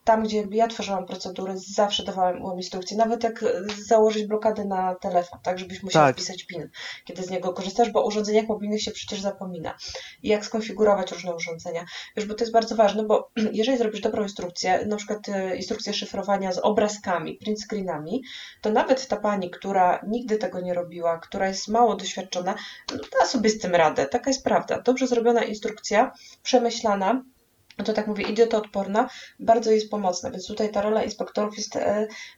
tam, gdzie ja tworzyłam procedury, zawsze dawałam instrukcję, nawet jak założyć blokadę na telefon, tak, żebyś musiał tak. wpisać PIN, kiedy z niego korzystasz, bo o urządzeniach mobilnych się przecież zapomina. I jak skonfigurować różne urządzenia. Wiesz, bo to jest bardzo ważne, bo jeżeli zrobisz dobrą instrukcję, na przykład instrukcję szyfrowania z obrazkami, print screenami, to nawet ta pani, która nigdy tego nie robiła, która jest mało doświadczona, no, da sobie z tym radę. Taka jest prawda. Dobrze zrobiona instrukcja, przemyślana, to tak mówię, idiotoodporna, bardzo jest pomocna, więc tutaj ta rola inspektorów jest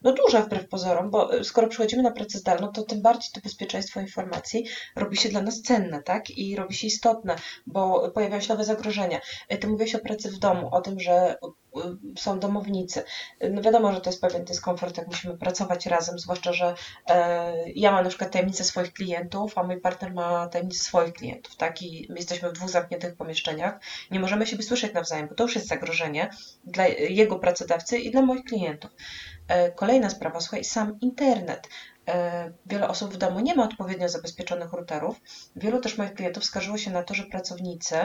no, duża wbrew pozorom, bo skoro przychodzimy na pracę zdalną, to tym bardziej to bezpieczeństwo informacji robi się dla nas cenne, tak? I robi się istotne, bo pojawiają się nowe zagrożenia. Ty mówiłeś o pracy w domu, o tym, że są domownicy. No wiadomo, że to jest pewien dyskomfort, jak musimy pracować razem, zwłaszcza, że e, ja mam na przykład tajemnicę swoich klientów, a mój partner ma tajemnicę swoich klientów, tak? I my jesteśmy w dwóch zamkniętych pomieszczeniach, nie możemy siebie słyszeć nawzajem, bo to już jest zagrożenie dla jego pracodawcy i dla moich klientów. E, kolejna sprawa, słuchaj, sam internet. Wiele osób w domu nie ma odpowiednio zabezpieczonych routerów. Wielu też moich klientów skarżyło się na to, że pracownicy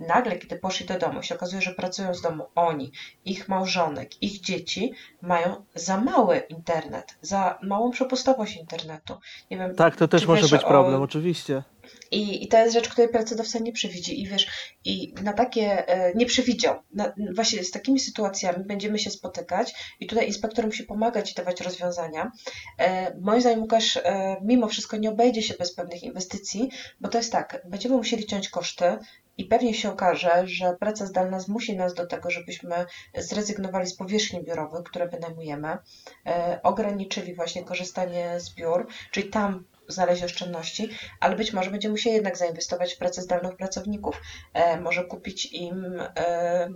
nagle, kiedy poszli do domu, się okazuje, że pracują z domu oni, ich małżonek, ich dzieci mają za mały internet, za małą przepustowość internetu. Nie wiem, tak, to też może być o... problem, oczywiście. I, I to jest rzecz, której pracodawca nie przewidzi i wiesz, i na takie e, nie przewidział. Na, właśnie z takimi sytuacjami będziemy się spotykać i tutaj inspektor musi pomagać i dawać rozwiązania. E, moim zdaniem Łukasz e, mimo wszystko nie obejdzie się bez pewnych inwestycji, bo to jest tak, będziemy musieli ciąć koszty i pewnie się okaże, że praca zdalna zmusi nas do tego, żebyśmy zrezygnowali z powierzchni biurowych, które wynajmujemy, e, ograniczyli właśnie korzystanie z biur, czyli tam znaleźć oszczędności, ale być może będzie musiał jednak zainwestować w pracę zdalnych pracowników. E, może kupić im e,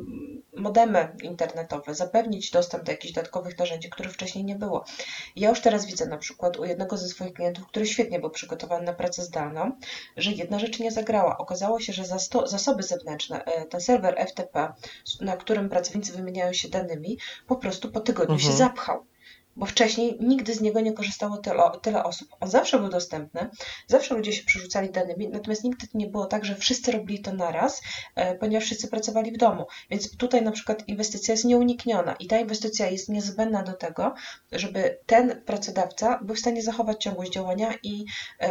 modemy internetowe, zapewnić dostęp do jakichś dodatkowych narzędzi, których wcześniej nie było. Ja już teraz widzę na przykład u jednego ze swoich klientów, który świetnie był przygotowany na pracę zdalną, że jedna rzecz nie zagrała. Okazało się, że za sto, zasoby zewnętrzne, e, ten serwer F T P, na którym pracownicy wymieniają się danymi, po prostu po tygodniu mhm. się zapchał. Bo wcześniej nigdy z niego nie korzystało tyle, tyle osób. On zawsze był dostępny, zawsze ludzie się przerzucali danymi, natomiast nigdy nie było tak, że wszyscy robili to naraz, ponieważ wszyscy pracowali w domu. Więc tutaj na przykład inwestycja jest nieunikniona i ta inwestycja jest niezbędna do tego, żeby ten pracodawca był w stanie zachować ciągłość działania i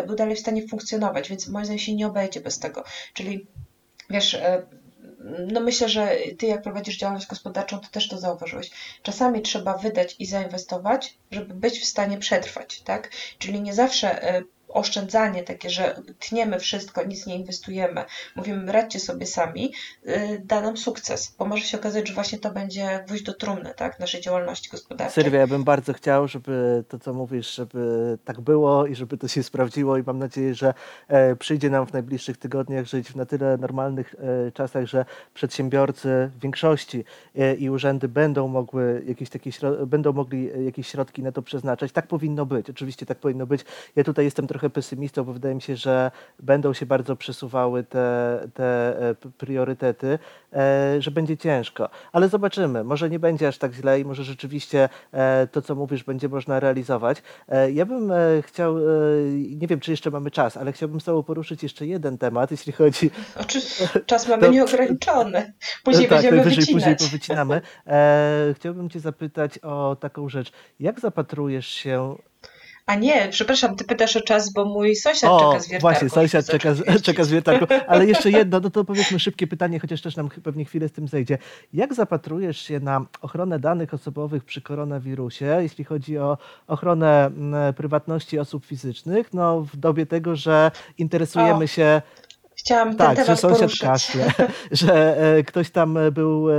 był dalej w stanie funkcjonować, więc moim zdaniem się nie obejdzie bez tego. Czyli wiesz... No myślę, że ty jak prowadzisz działalność gospodarczą, to też to zauważyłeś. Czasami trzeba wydać i zainwestować, żeby być w stanie przetrwać, tak? Czyli nie zawsze oszczędzanie takie, że tniemy wszystko, nic nie inwestujemy, mówimy radźcie sobie sami, da nam sukces, bo może się okazać, że właśnie to będzie gwóźdź do trumny, tak? Naszej działalności gospodarczej. Sylwia, ja bym bardzo chciał, żeby to, co mówisz, żeby tak było i żeby to się sprawdziło i mam nadzieję, że przyjdzie nam w najbliższych tygodniach żyć w na tyle normalnych czasach, że przedsiębiorcy w większości i urzędy będą mogły jakieś takie, będą mogli jakieś środki na to przeznaczać. Tak powinno być, oczywiście tak powinno być. Ja tutaj jestem trochę pesymistą, bo wydaje mi się, że będą się bardzo przesuwały te, te priorytety, że będzie ciężko. Ale zobaczymy, może nie będzie aż tak źle i może rzeczywiście to, co mówisz, będzie można realizować. Ja bym chciał, nie wiem, czy jeszcze mamy czas, ale chciałbym z tobą poruszyć jeszcze jeden temat, jeśli chodzi... Oczywiście czas mamy to... nieograniczony. Później tak, będziemy wycinać. Później powycinamy. Chciałbym cię zapytać o taką rzecz. Jak zapatrujesz się... A nie, przepraszam, ty pytasz o czas, bo mój sąsiad o, czeka z wiertarką. Właśnie, sąsiad czeka, czeka z wiertarką. Ale jeszcze jedno, no to powiedzmy szybkie pytanie, chociaż też nam pewnie chwilę z tym zejdzie. Jak zapatrujesz się na ochronę danych osobowych przy koronawirusie, jeśli chodzi o ochronę prywatności osób fizycznych, no w dobie tego, że interesujemy o. się... Chciałam tak, ten temat że sąsiad kaszle, że e, ktoś tam był e,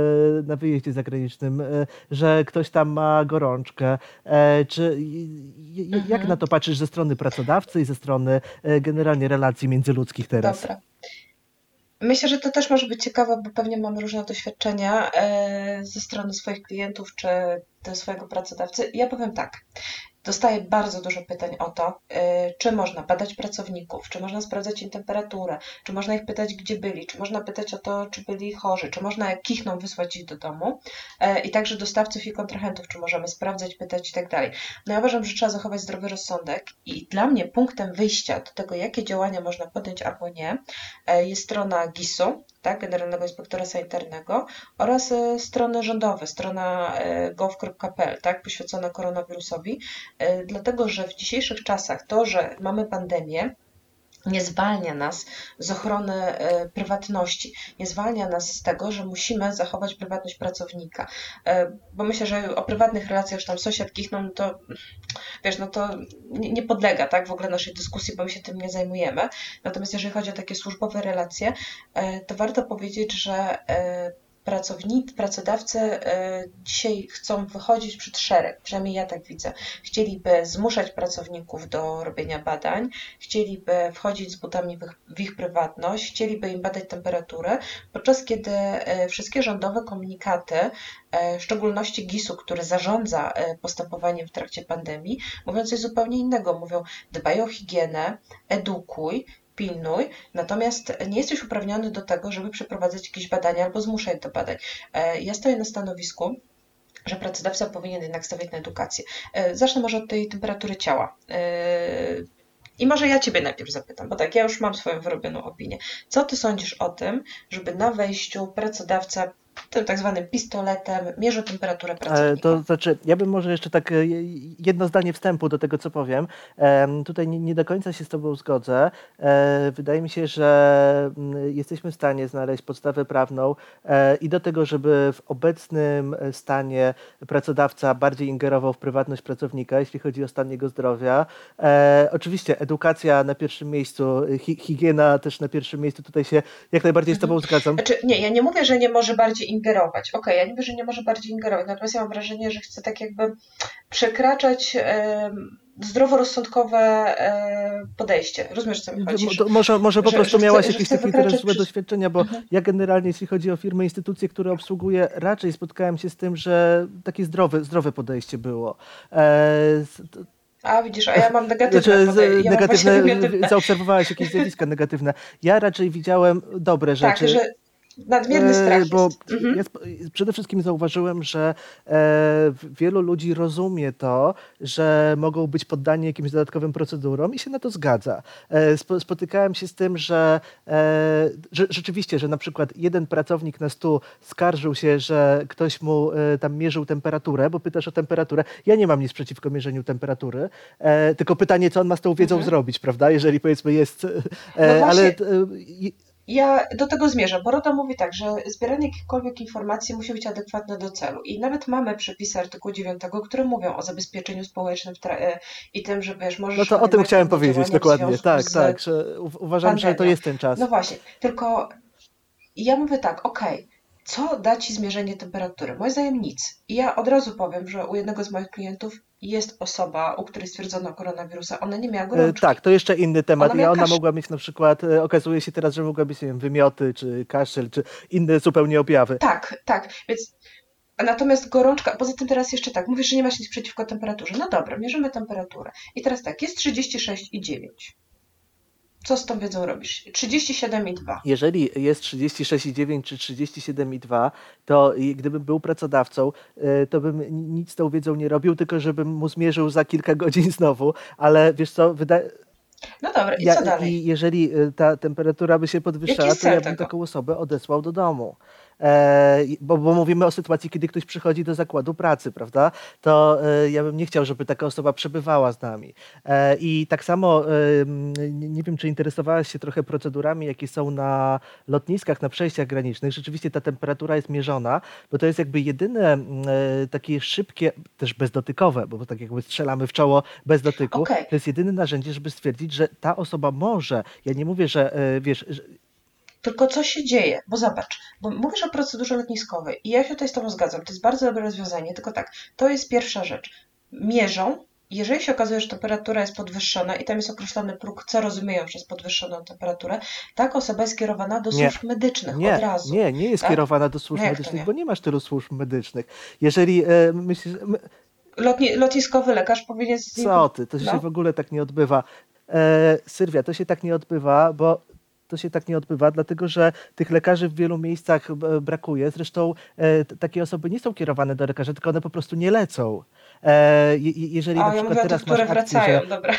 na wyjeździe zagranicznym, e, że ktoś tam ma gorączkę. E, czy j, mhm. Jak na to patrzysz ze strony pracodawcy i ze strony e, generalnie relacji międzyludzkich teraz? Dobra. Myślę, że to też może być ciekawe, bo pewnie mamy różne doświadczenia e, ze strony swoich klientów czy do swojego pracodawcy. Ja powiem tak. Dostaję bardzo dużo pytań o to, czy można badać pracowników, czy można sprawdzać im temperaturę, czy można ich pytać, gdzie byli, czy można pytać o to, czy byli chorzy, czy można jak kichną wysłać ich do domu i także dostawców i kontrahentów, czy możemy sprawdzać, pytać i tak dalej. No ja uważam, że trzeba zachować zdrowy rozsądek i dla mnie punktem wyjścia do tego, jakie działania można podjąć albo nie, jest strona gisu, tak, Generalnego Inspektora Sanitarnego, oraz strony rządowe, strona gov kropka pl, tak, poświęcona koronawirusowi, dlatego że w dzisiejszych czasach to, że mamy pandemię, nie zwalnia nas z ochrony prywatności, nie zwalnia nas z tego, że musimy zachować prywatność pracownika, bo myślę, że o prywatnych relacjach, że tam sąsiad kichną, no to wiesz, no to nie podlega, tak, w ogóle naszej dyskusji, bo my się tym nie zajmujemy. Natomiast jeżeli chodzi o takie służbowe relacje, to warto powiedzieć, że pracownicy, pracodawcy dzisiaj chcą wychodzić przed szereg, przynajmniej ja tak widzę. Chcieliby zmuszać pracowników do robienia badań, chcieliby wchodzić z butami w ich prywatność, chcieliby im badać temperaturę, podczas kiedy wszystkie rządowe komunikaty, w szczególności gisu, który zarządza postępowaniem w trakcie pandemii, mówią coś zupełnie innego. Mówią: dbaj o higienę, edukuj, pilnuj, natomiast nie jesteś uprawniony do tego, żeby przeprowadzać jakieś badania albo zmuszać do badań. Ja stoję na stanowisku, że pracodawca powinien jednak stawiać na edukację. Zacznę może od tej temperatury ciała. I może ja Ciebie najpierw zapytam, bo tak, ja już mam swoją wyrobioną opinię. Co Ty sądzisz o tym, żeby na wejściu pracodawca tym tak zwanym pistoletem mierzy temperaturę pracownika? To znaczy, ja bym może jeszcze tak jedno zdanie wstępu do tego, co powiem. Tutaj nie do końca się z Tobą zgodzę. Wydaje mi się, że jesteśmy w stanie znaleźć podstawę prawną i do tego, żeby w obecnym stanie pracodawca bardziej ingerował w prywatność pracownika, jeśli chodzi o stan jego zdrowia. Oczywiście edukacja na pierwszym miejscu, higiena też na pierwszym miejscu. Tutaj się jak najbardziej z Tobą zgadzam. Znaczy, nie, ja nie mówię, że nie może bardziej ingerować. Okej, okay, ja nie wiem, że nie może bardziej ingerować, natomiast ja mam wrażenie, że chce tak jakby przekraczać y, zdroworozsądkowe y, podejście. Rozumiesz, co mi chodzi? To, może może że, po prostu że, miałaś że, jakieś że takie teraz złe przy... doświadczenia, bo mhm. ja generalnie, jeśli chodzi o firmy, instytucje, które obsługuję, raczej spotkałem się z tym, że takie zdrowe, zdrowe podejście było. E, to, A widzisz, a ja mam negatywne. Znaczy, ja negatywne, mam negatywne. Zaobserwowałaś jakieś zjawiska negatywne. Ja raczej widziałem dobre rzeczy. Tak, że nadmierny strach jest. Bo mhm. ja przede wszystkim zauważyłem, że e, wielu ludzi rozumie to, że mogą być poddani jakimś dodatkowym procedurom i się na to zgadza. E, spo, spotykałem się z tym, że e, rzeczywiście, że na przykład jeden pracownik na stu skarżył się, że ktoś mu e, tam mierzył temperaturę, bo pytasz o temperaturę. Ja nie mam nic przeciwko mierzeniu temperatury, e, tylko pytanie, co on ma z tą wiedzą mhm. zrobić, prawda? Jeżeli powiedzmy jest... E, no ale... E, Ja do tego zmierzam, bo RODO mówi tak, że zbieranie jakichkolwiek informacji musi być adekwatne do celu i nawet mamy przepisy artykułu dziewiątego, które mówią o zabezpieczeniu społecznym i tym, że wiesz, możesz... No to o tym chciałem powiedzieć dokładnie, tak, tak, że uważam, pandemią. Że to jest ten czas. No właśnie, tylko ja mówię tak, okej, okay, co da Ci zmierzenie temperatury? Moim zdaniem nic. I ja od razu powiem, że u jednego z moich klientów jest osoba, u której stwierdzono koronawirusa, ona nie miała gorączki. Tak, to jeszcze inny temat. Ona, ja ona mogła mieć na przykład, okazuje się teraz, że mogła mieć, nie wiem, wymioty, czy kaszel, czy inne zupełnie objawy. Tak, tak, więc... Natomiast gorączka, poza tym teraz jeszcze tak, mówisz, że nie masz nic przeciwko temperaturze. No dobra, mierzymy temperaturę. I teraz tak, jest trzydzieści sześć i dziewięć. Co z tą wiedzą robisz? trzydzieści siedem i dwa. Jeżeli jest trzydzieści sześć i dziewięć czy trzydzieści siedem i dwa, to gdybym był pracodawcą, to bym nic z tą wiedzą nie robił, tylko żebym mu zmierzył za kilka godzin znowu, ale wiesz co, wydaje... No dobra, i ja, co dalej? I jeżeli ta temperatura by się podwyższała, to ja bym tego? taką osobę odesłał do domu. E, bo, bo mówimy o sytuacji, kiedy ktoś przychodzi do zakładu pracy, prawda? To e, ja bym nie chciał, żeby taka osoba przebywała z nami. E, I tak samo, e, nie wiem, czy interesowałaś się trochę procedurami, jakie są na lotniskach, na przejściach granicznych. Rzeczywiście ta temperatura jest mierzona, bo to jest jakby jedyne e, takie szybkie, też bezdotykowe, bo tak jakby strzelamy w czoło bez dotyku. Okay. To jest jedyne narzędzie, żeby stwierdzić, że ta osoba może, ja nie mówię, że e, wiesz... Że, tylko co się dzieje? Bo zobacz, bo mówisz o procedurze lotniskowej i ja się tutaj z Tobą zgadzam, to jest bardzo dobre rozwiązanie, tylko tak, to jest pierwsza rzecz. Mierzą, jeżeli się okazuje, że temperatura jest podwyższona i tam jest określony próg, co rozumieją przez podwyższoną temperaturę, taka osoba jest kierowana do służb nie, medycznych nie, od razu. Nie, nie jest tak? kierowana do służb nie, medycznych, nie? Bo nie masz tylu służb medycznych. Jeżeli e, myślisz... My... Lotni, lotniskowy lekarz powinien... Co ty, to no? się w ogóle tak nie odbywa. E, Sylwia, to się tak nie odbywa, bo to się tak nie odbywa, dlatego że tych lekarzy w wielu miejscach brakuje. Zresztą e, takie osoby nie są kierowane do lekarza, tylko one po prostu nie lecą. E, jeżeli A, na ja przykład mówię teraz o tych, masz które akcję, wracają, że... dobra.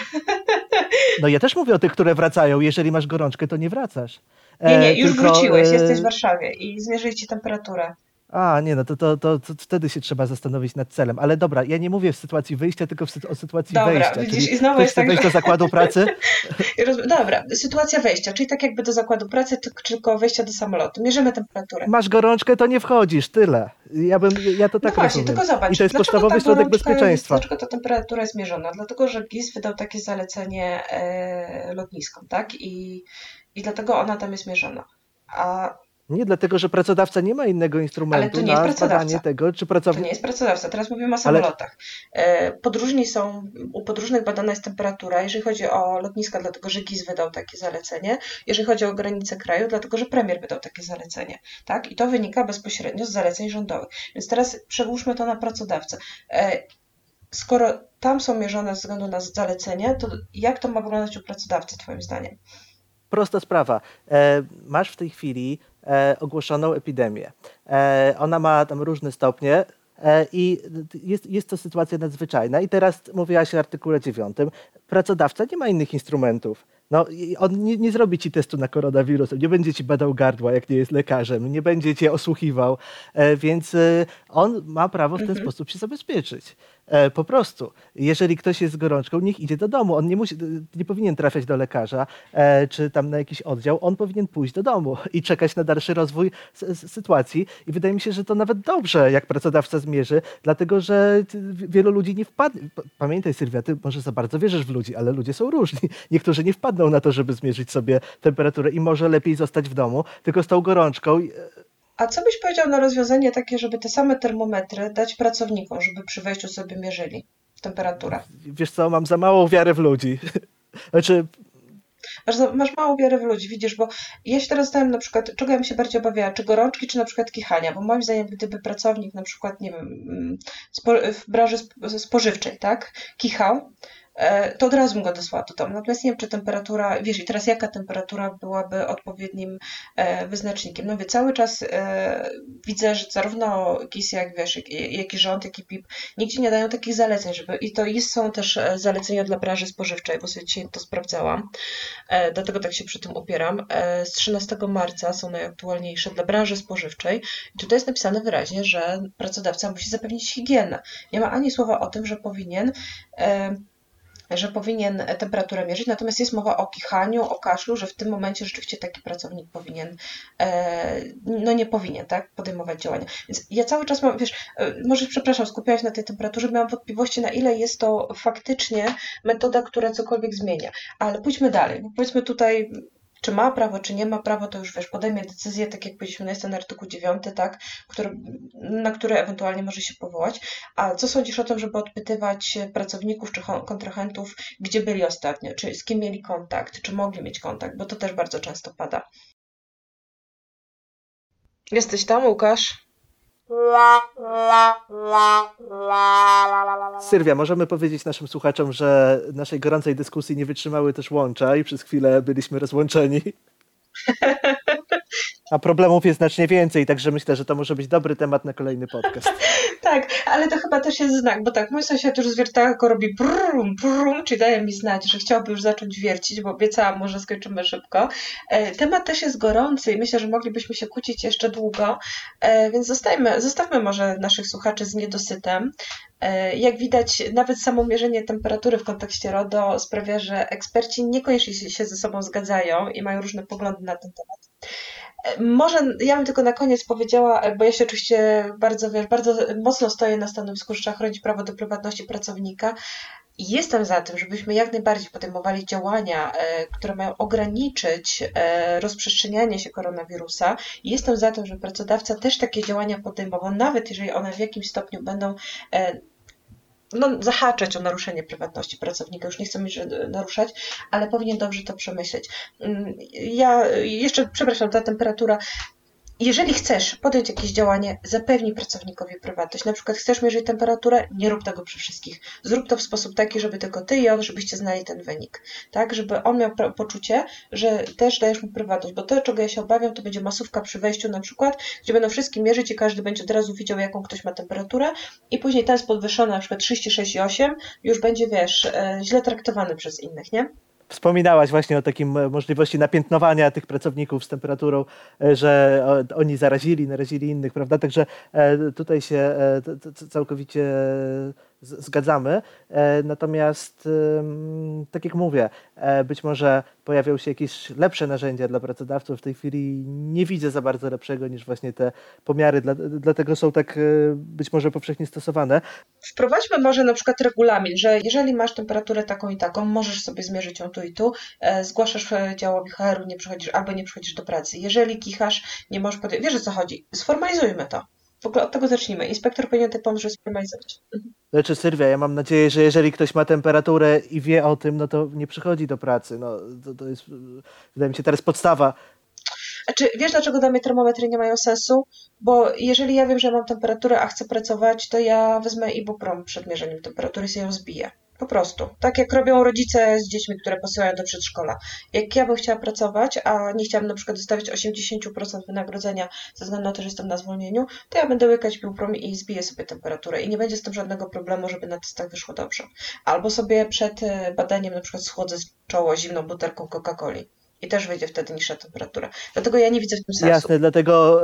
No ja też mówię o tych, które wracają. Jeżeli masz gorączkę, to nie wracasz. E, nie, nie, już tylko... wróciłeś, jesteś w Warszawie i zmierzyli ci temperaturę. A, nie, no to, to, to, to wtedy się trzeba zastanowić nad celem. Ale dobra, ja nie mówię w sytuacji wyjścia, tylko w sy- o sytuacji dobra, wejścia. Dobra, widzisz, i znowu jest tak, wejść do zakładu pracy? Dobra, sytuacja wejścia, czyli tak jakby do zakładu pracy, tylko wejścia do samolotu. Mierzymy temperaturę. Masz gorączkę, to nie wchodzisz, tyle. Ja bym, ja to tak no właśnie, tylko zobacz. I to jest podstawowy środek bezpieczeństwa. Dlaczego ta temperatura jest mierzona? Dlatego, że G I S wydał takie zalecenie e, lotniskom, tak? I, I dlatego ona tam jest mierzona. A... Nie, dlatego, że pracodawca nie ma innego instrumentu. Ale to nie jest pracodawca. Tego, czy pracownik... To nie jest pracodawca, teraz mówimy o samolotach. Ale... Podróżni są, u podróżnych badana jest temperatura, jeżeli chodzi o lotniska, dlatego, że G I S wydał takie zalecenie, jeżeli chodzi o granice kraju, dlatego, że premier wydał takie zalecenie. Tak? I to wynika bezpośrednio z zaleceń rządowych. Więc teraz przełóżmy to na pracodawcę. Skoro tam są mierzone ze względu na zalecenie, to jak to ma wyglądać u pracodawcy, twoim zdaniem? Prosta sprawa. Masz w tej chwili E, ogłoszoną epidemię. E, ona ma tam różne stopnie e, i jest, jest to sytuacja nadzwyczajna. I teraz mówiłaś o artykule dziewiątym. Pracodawca nie ma innych instrumentów. No, on nie, nie zrobi ci testu na koronawirusa, nie będzie ci badał gardła, jak nie jest lekarzem, nie będzie cię osłuchiwał, e, więc e, on ma prawo w ten mhm. sposób się zabezpieczyć. E, po prostu. Jeżeli ktoś jest z gorączką, niech idzie do domu. On nie, musi, nie powinien trafiać do lekarza e, czy tam na jakiś oddział. On powinien pójść do domu i czekać na dalszy rozwój s- s- sytuacji. I wydaje mi się, że to nawet dobrze, jak pracodawca zmierzy, dlatego że wielu ludzi nie wpadnie. Pamiętaj, Sylwia, ty może za bardzo wierzysz w ludzi, ale ludzie są różni. Niektórzy nie wpadną na to, żeby zmierzyć sobie temperaturę i może lepiej zostać w domu, tylko z tą gorączką. A co byś powiedział na rozwiązanie takie, żeby te same termometry dać pracownikom, żeby przy wejściu sobie mierzyli temperaturę? Wiesz co, mam za małą wiarę w ludzi. Znaczy... Masz, za, masz małą wiarę w ludzi, widzisz, bo ja się teraz zastanawiam na przykład, czego ja bym się bardziej obawiała, czy gorączki, czy na przykład kichania, bo moim zdaniem gdyby pracownik na przykład, nie wiem, spo, w branży spożywczej, tak, kichał, to od razu bym go dosłała do domu. Natomiast nie wiem, czy temperatura, wiesz, i teraz jaka temperatura byłaby odpowiednim wyznacznikiem. No wie, cały czas widzę, że zarówno G I S, jak wiesz, jak i rząd, jak i P I P, nigdzie nie dają takich zaleceń, żeby, i to jest, są też zalecenia dla branży spożywczej, bo sobie dzisiaj to sprawdzałam, dlatego tak się przy tym opieram. Z trzynastego marca są najaktualniejsze dla branży spożywczej i tutaj jest napisane wyraźnie, że pracodawca musi zapewnić higienę. Nie ma ani słowa o tym, że powinien że powinien temperaturę mierzyć, natomiast jest mowa o kichaniu, o kaszlu, że w tym momencie rzeczywiście taki pracownik powinien, no nie powinien, tak, podejmować działania. Więc ja cały czas mam, wiesz, może, przepraszam, skupiałam się na tej temperaturze, miałam wątpliwości, na ile jest to faktycznie metoda, która cokolwiek zmienia. Ale pójdźmy dalej, bo powiedzmy tutaj, czy ma prawo, czy nie ma prawo, to już wiesz, podejmie decyzję, tak jak powiedzieliśmy, jest ten artykuł dziewiąty, tak, który, na który ewentualnie może się powołać. A co sądzisz o tym, żeby odpytywać pracowników czy kontrahentów, gdzie byli ostatnio, czy z kim mieli kontakt, czy mogli mieć kontakt, bo to też bardzo często pada. Jesteś tam, Łukasz? Sylwia, możemy powiedzieć naszym słuchaczom, że naszej gorącej dyskusji nie wytrzymały też łącza i przez chwilę byliśmy rozłączeni. A problemów jest znacznie więcej, także myślę, że to może być dobry temat na kolejny podcast. Tak, ale to chyba też jest znak, bo tak, mój sąsiad już zwiertarko robi brum, brum, czyli daje mi znać, że chciałby już zacząć wiercić, bo obiecałam mu, że skończymy szybko. Temat też jest gorący i myślę, że moglibyśmy się kłócić jeszcze długo, więc zostajmy, zostawmy może naszych słuchaczy z niedosytem. Jak widać, nawet samo mierzenie temperatury w kontekście RODO sprawia, że eksperci niekoniecznie się ze sobą zgadzają i mają różne poglądy na ten temat. Może ja bym tylko na koniec powiedziała, bo ja się oczywiście bardzo, wiesz, bardzo mocno stoję na stanowisku, że trzeba chronić prawo do prywatności pracownika. Jestem za tym, żebyśmy jak najbardziej podejmowali działania, które mają ograniczyć rozprzestrzenianie się koronawirusa. Jestem za tym, żeby pracodawca też takie działania podejmował, nawet jeżeli one w jakimś stopniu będą no, zahaczać o naruszenie prywatności pracownika, już nie chcę mieć naruszać, ale powinien dobrze to przemyśleć. Ja jeszcze, przepraszam, ta temperatura. Jeżeli chcesz podjąć jakieś działanie, zapewnij pracownikowi prywatność. Na przykład chcesz mierzyć temperaturę, nie rób tego przy wszystkich. Zrób to w sposób taki, żeby tylko ty i on, żebyście znali ten wynik. Tak, żeby on miał poczucie, że też dajesz mu prywatność, bo to, czego ja się obawiam, to będzie masówka przy wejściu na przykład, gdzie będą wszystkim mierzyć i każdy będzie od razu widział, jaką ktoś ma temperaturę i później ten jest podwyższony na przykład trzydzieści sześć przecinek osiem, już będzie, wiesz, źle traktowany przez innych, nie? Wspominałaś właśnie o takim możliwości napiętnowania tych pracowników z temperaturą, że oni zarazili, narazili innych, prawda? Także tutaj się całkowicie zgadzamy. Natomiast, tak jak mówię, być może pojawią się jakieś lepsze narzędzia dla pracodawców. W tej chwili nie widzę za bardzo lepszego niż właśnie te pomiary, dlatego są tak być może powszechnie stosowane. Wprowadźmy może na przykład regulamin, że jeżeli masz temperaturę taką i taką, możesz sobie zmierzyć ją tu i tu, zgłaszasz działowi H R u, nie przychodzisz albo nie przychodzisz do pracy. Jeżeli kichasz, nie możesz podjąć. Wiesz, o co chodzi? Sformalizujmy to. W ogóle od tego zacznijmy. Inspektor powinien tę pomoc sformalizować. Znaczy, Sylwia, ja mam nadzieję, że jeżeli ktoś ma temperaturę i wie o tym, no to nie przychodzi do pracy. No, to, to jest, wydaje mi się, teraz podstawa. Znaczy, wiesz, dlaczego dla mnie termometry nie mają sensu? Bo jeżeli ja wiem, że mam temperaturę, a chcę pracować, to ja wezmę ibuprom przed mierzeniem temperatury i sobie ją zbiję. Po prostu. Tak jak robią rodzice z dziećmi, które posyłają do przedszkola. Jak ja bym chciała pracować, a nie chciałam na przykład dostawić osiemdziesiąt procent wynagrodzenia ze względu na to, że jestem na zwolnieniu, to ja będę łykać piłprom i zbiję sobie temperaturę i nie będzie z tym żadnego problemu, żeby na testach wyszło dobrze. Albo sobie przed badaniem na przykład schłodzę z czoło zimną butelką Coca-Coli. I też wyjdzie wtedy niższa temperatura. Dlatego ja nie widzę w tym sensu. Jasne, dlatego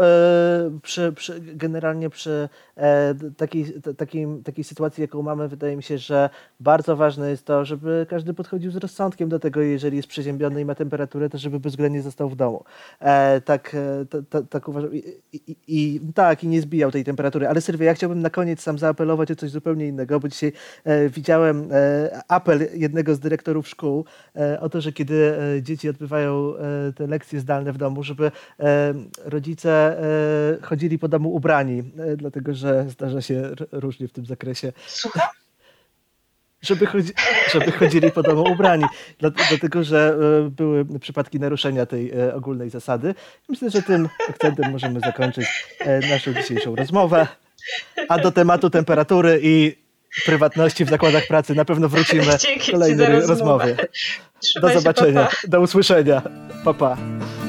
y, przy, przy, generalnie przy y, takiej, t, takiej, takiej sytuacji, jaką mamy, wydaje mi się, że bardzo ważne jest to, żeby każdy podchodził z rozsądkiem do tego, jeżeli jest przeziębiony i ma temperaturę, to żeby bezwzględnie został w domu. E, tak, t, t, tak uważam. I, i, i, tak, i nie zbijał tej temperatury. Ale Sylwia, ja chciałbym na koniec sam zaapelować o coś zupełnie innego, bo dzisiaj e, widziałem e, apel jednego z dyrektorów szkół e, o to, że kiedy e, dzieci odbywają te lekcje zdalne w domu, żeby rodzice chodzili po domu ubrani, dlatego że zdarza się różnie w tym zakresie. Słucham? Żeby, chodzi, żeby chodzili po domu ubrani, dlatego że były przypadki naruszenia tej ogólnej zasady. Myślę, że tym akcentem możemy zakończyć naszą dzisiejszą rozmowę. A do tematu temperatury i prywatności w zakładach pracy na pewno wrócimy w kolejnej rozmowie. Do zobaczenia, do usłyszenia. Pa, pa.